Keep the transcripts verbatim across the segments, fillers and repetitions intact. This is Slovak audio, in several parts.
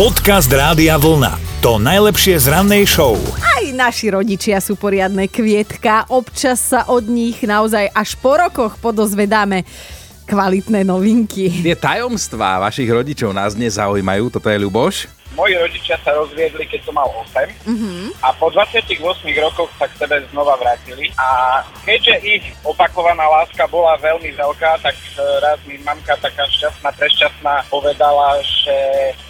Podcast Rádia Vlna. To najlepšie z rannej show. Aj naši rodičia sú poriadne kvietka. Občas sa od nich naozaj až po rokoch podozvedáme kvalitné novinky. Tie tajomstvá vašich rodičov nás nezaujímajú. Toto je Ľuboš. Moji rodičia sa rozviedli, keď som mal osem uh-huh. a po dvadsiatich ôsmich rokoch sa k sebe znova vrátili a keďže ich opakovaná láska bola veľmi veľká, tak raz mi mamka taká šťastná, prešťastná povedala, že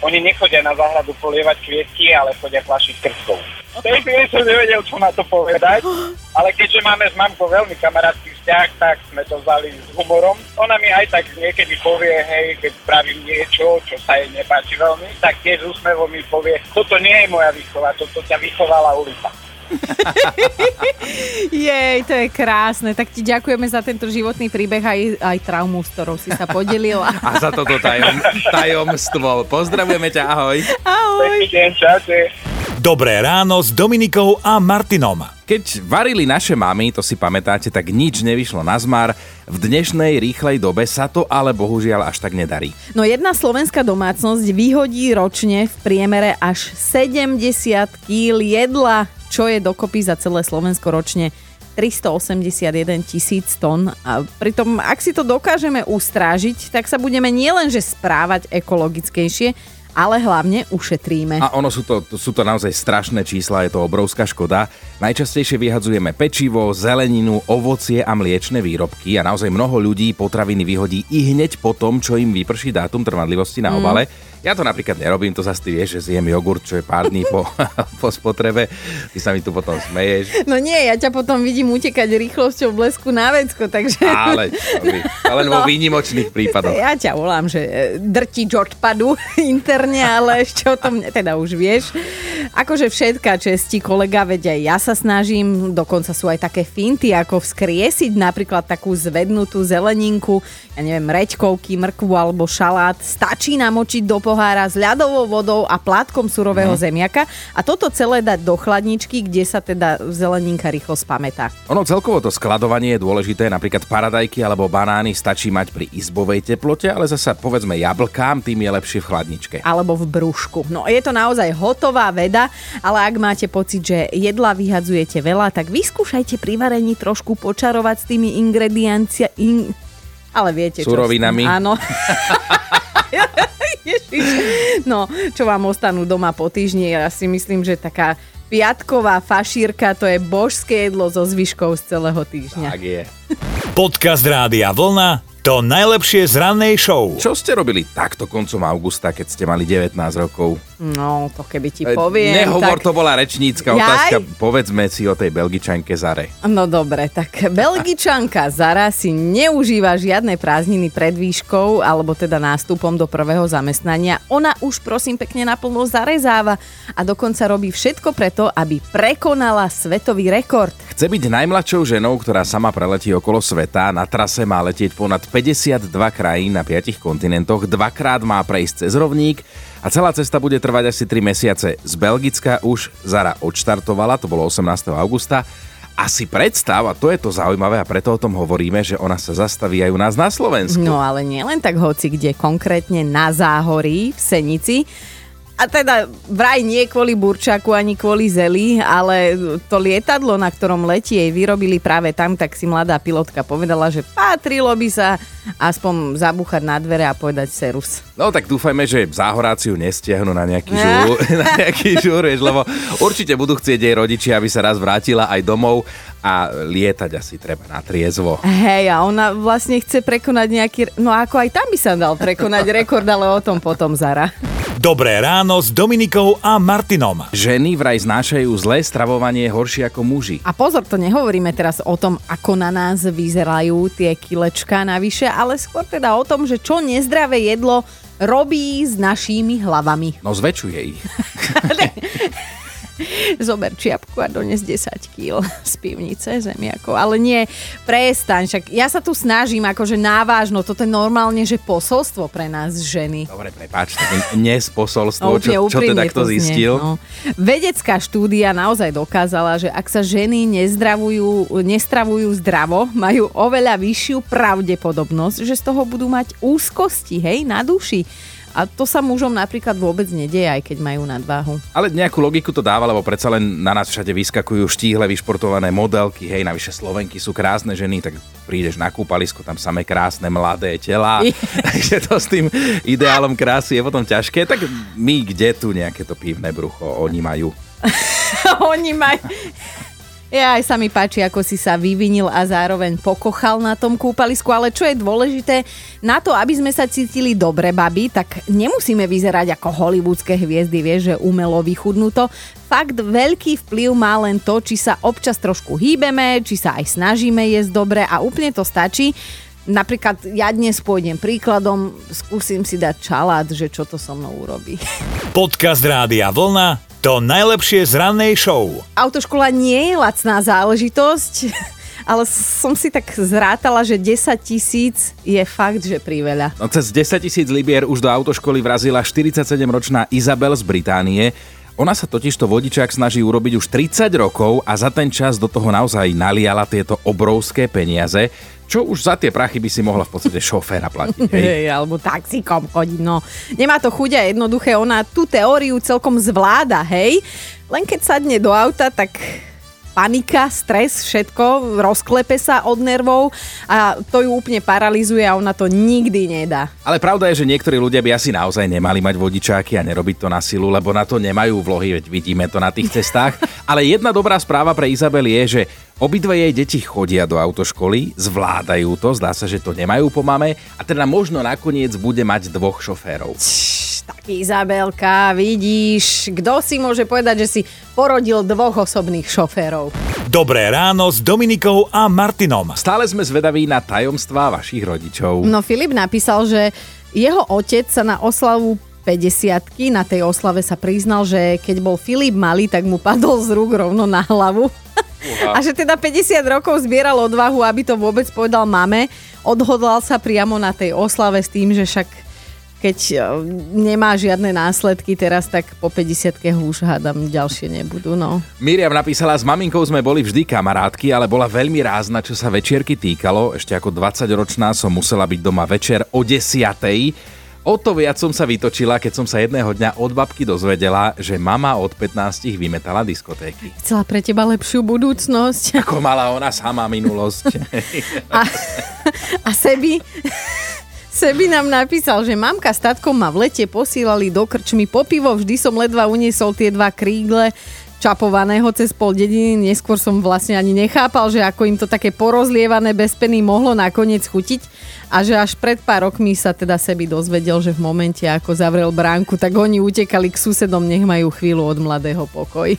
oni nechodia na záhradu polievať kvietky, ale chodia plašiť krtkov. V tej chvíli som nevedel, čo na to povedať, ale keďže máme s mamkou veľmi kamarátsky vzťah, tak sme to vzali s humorom. Ona mi aj tak niekedy povie, hej, keď pravím niečo, čo sa jej nepáči veľmi, tak tiež s úsmevom mi povie, toto nie je moja výchova, toto ťa vychovala ulica. Jej, to je krásne. Tak ti ďakujeme za tento životný príbeh aj, aj traumu, s ktorou si sa podelila. A za toto tajom, tajomstvo. Pozdravujeme ťa, ahoj. Ahoj. Dobré ráno s Dominikou a Martinom. Keď varili naše mamy, to si pamätáte, tak nič nevyšlo na zmar. V dnešnej rýchlej dobe sa to ale bohužiaľ až tak nedarí. No jedna slovenská domácnosť vyhodí ročne v priemere až sedemdesiat kíl jedla, čo je dokopy za celé Slovensko ročne tristoosemdesiatjeden tisíc ton. A pritom, ak si to dokážeme ustrážiť, tak sa budeme nielenže správať ekologickejšie, ale hlavne ušetríme. A ono sú to, sú to naozaj strašné čísla, je to obrovská škoda. Najčastejšie vyhadzujeme pečivo, zeleninu, ovocie a mliečne výrobky a naozaj mnoho ľudí potraviny vyhodí i hneď po tom, čo im vyprší dátum trvanlivosti na obale. Mm. Ja to napríklad nerobím, to zase ty vieš, že zjem jogurt, čo je pár dní po, po spotrebe. Ty sa mi tu potom smeješ. No nie, ja ťa potom vidím utekať rýchlosťou blesku na vecko, takže... Ale, ale no, vo výnimočných prípadoch. Ja ťa volám, že drtič odpadu interne, ale ešte o tom teda už vieš. Akože všetká čestí, kolega, veď aj ja sa snažím, dokonca sú aj také finty, ako vzkriesiť napríklad takú zvednutú zeleninku, ja neviem, reďkovky, mrkvu alebo šalát. Stačí namočiť do pohára s ľadovou vodou a plátkom surového mm. zemiaka a toto celé dať do chladničky, kde sa teda zeleninka rýchlo spamätá. Ono celkovo to skladovanie je dôležité, napríklad paradajky alebo banány stačí mať pri izbovej teplote, ale zasa povedzme jablkám, tým je lepšie v chladničke. Alebo v brúšku. No je to naozaj hotová veda, ale ak máte pocit, že jedla vyhadzujete veľa, tak vyskúšajte pri varení trošku počarovať s tými ingrediencia... In... Ale viete, čo... Surovinami. Áno. No, čo vám ostanú doma po týždni, ja si myslím, že taká piatková fašírka, to je božské jedlo so zvyškou z celého týždňa. Tak je. Podcast Rádia Vlna, to najlepšie z rannej show. Čo ste robili takto koncom augusta, keď ste mali devätnásť rokov? No, to keby ti poviem... Nehovor, tak... to bola rečnícka otázka. Jaj? Povedzme si o tej Belgičanke Zare. No dobre, tak Belgičanka Zara si neužíva žiadne prázdniny pred výškou, alebo teda nástupom do prvého zamestnania. Ona už, prosím, pekne naplno zarezáva a dokonca robí všetko preto, aby prekonala svetový rekord. Chce byť najmladšou ženou, ktorá sama preletí okolo sveta. Na trase má letieť ponad päťdesiatdva krajín na piatich kontinentoch, dvakrát má prejsť cez rovník a celá cesta bude trvať asi tri mesiace. Z Belgicka už Zara odštartovala, to bolo osemnásteho augusta. A si predstav, a to je to zaujímavé a preto o tom hovoríme, že ona sa zastaví aj u nás na Slovensku. No ale nie len tak hoci kde, konkrétne na Záhorí v Senici. A teda vraj nie kvôli burčaku ani kvôli zeli, ale to lietadlo, na ktorom letí, jej vyrobili práve tam, tak si mladá pilotka povedala, že patrilo by sa aspoň zabúchať na dvere a povedať serus. No tak dúfajme, že záhoráciu nestiahnu na nejaký žúr, na nejaký žúr, vieš, lebo určite budú chcieť jej rodičia, aby sa raz vrátila aj domov a lietať asi treba na triezvo. Hej, a ona vlastne chce prekonať nejaký... No ako aj tam by sa dal prekonať rekord, ale o tom potom Zara. Dobré ráno s Dominikou a Martinom. Ženy vraj znášajú zlé stravovanie horšie ako muži. A pozor, to nehovoríme teraz o tom, ako na nás vyzerajú tie kilečka navyše, ale skôr teda o tom, že čo nezdravé jedlo robí s našimi hlavami. No zväčšuje ich. Zober čiapku a dones desať kíl z pivnice zemiakov. Ale nie, prestaň, však ja sa tu snažím akože návážno, toto je normálne, že posolstvo pre nás ženy. Dobre, prepáč, dnes posolstvo, no, čo, čo teda kto zistil? Nie, no. Vedecká štúdia naozaj dokázala, že ak sa ženy nezdravujú, nestravujú zdravo, majú oveľa vyššiu pravdepodobnosť, že z toho budú mať úzkosti, hej, na duši. A to sa mužom napríklad vôbec nedeje, aj keď majú nadváhu. Ale nejakú logiku to dáva, lebo predsa len na nás všade vyskakujú štíhle, vyšportované modelky, hej, navyše Slovenky sú krásne ženy, tak prídeš na kúpalisko, tam samé krásne mladé telá, takže to s tým ideálom krásy je potom ťažké, tak my kde tu nejaké to pivné brucho, oni majú. Oni majú... Ja aj sa mi páči, ako si sa vyvinil a zároveň pokochal na tom kúpalisku, ale čo je dôležité, na to, aby sme sa cítili dobre, babi, tak nemusíme vyzerať ako hollywoodské hviezdy, vieš, že umelo vychudnuto. Fakt veľký vplyv má len to, či sa občas trošku hýbeme, či sa aj snažíme jesť dobre a úplne to stačí. Napríklad ja dnes pôjdem príkladom, skúsim si dať čalát, že čo to so mnou urobí. Podcast Rádia Vlna, to najlepšie z rannej show. Autoškola nie je lacná záležitosť, ale som si tak zrátala, že desať tisíc je fakt, že priveľa. No cez desať tisíc libier už do autoškoly vrazila štyridsaťsedemročná Izabel z Británie. Ona sa totiž to vodičák snaží urobiť už tridsať rokov a za ten čas do toho naozaj naliala tieto obrovské peniaze, čo už za tie prachy by si mohla v podstate šoféra platiť. Hej, alebo taxíkom chodiť, no. Nemá to chuť a jednoduché, ona tú teóriu celkom zvláda, hej. Len keď sadne do auta, tak... panika, stres, všetko, rozklepe sa od nervov a to ju úplne paralizuje a ona to nikdy nedá. Ale pravda je, že niektorí ľudia by asi naozaj nemali mať vodičáky a nerobiť to na silu, lebo na to nemajú vlohy, veď vidíme to na tých cestách. Ale jedna dobrá správa pre Izabel je, že obidve jej deti chodia do autoškoly, zvládajú to, zdá sa, že to nemajú po mame a teda možno nakoniec bude mať dvoch šoférov. Taký Izabelka, vidíš, kto si môže povedať, že si porodil dvoch osobných šoférov. Dobré ráno s Dominikou a Martinom. Stále sme zvedaví na tajomstvá vašich rodičov. No Filip napísal, že jeho otec sa na oslavu päťdesiatky, na tej oslave sa priznal, že keď bol Filip malý, tak mu padol z rúk rovno na hlavu. Uha. A že teda päťdesiat rokov zbieral odvahu, aby to vôbec povedal mame. Odhodlal sa priamo na tej oslave s tým, že však... keď nemá žiadne následky teraz, tak po päťdesiatke už hádam ďalšie nebudú, no. Miriam napísala, s maminkou sme boli vždy kamarátky, ale bola veľmi rázna, čo sa večierky týkalo. Ešte ako dvadsaťročná som musela byť doma večer o desiatej. O to viac som sa vytočila, keď som sa jedného dňa od babky dozvedela, že mama od pätnástich vymetala diskotéky. Chcela pre teba lepšiu budúcnosť. Ako mala ona sama minulosť. a, a Sebi... Sebi nám napísal, že mamka s tatkom ma v lete posílali do krčmy po pivo, vždy som ledva uniesol tie dva krígle čapovaného cez pol dediny, neskôr som vlastne ani nechápal, že ako im to také porozlievané bez peny mohlo nakoniec chutiť a že až pred pár rokmi sa teda Sebi dozvedel, že v momente, ako zavrel bránku, tak oni utekali k susedom, nech majú chvíľu od mladého pokoj.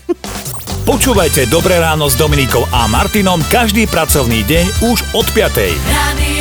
Počúvajte Dobré ráno s Dominikou a Martinom každý pracovný deň už od piatej.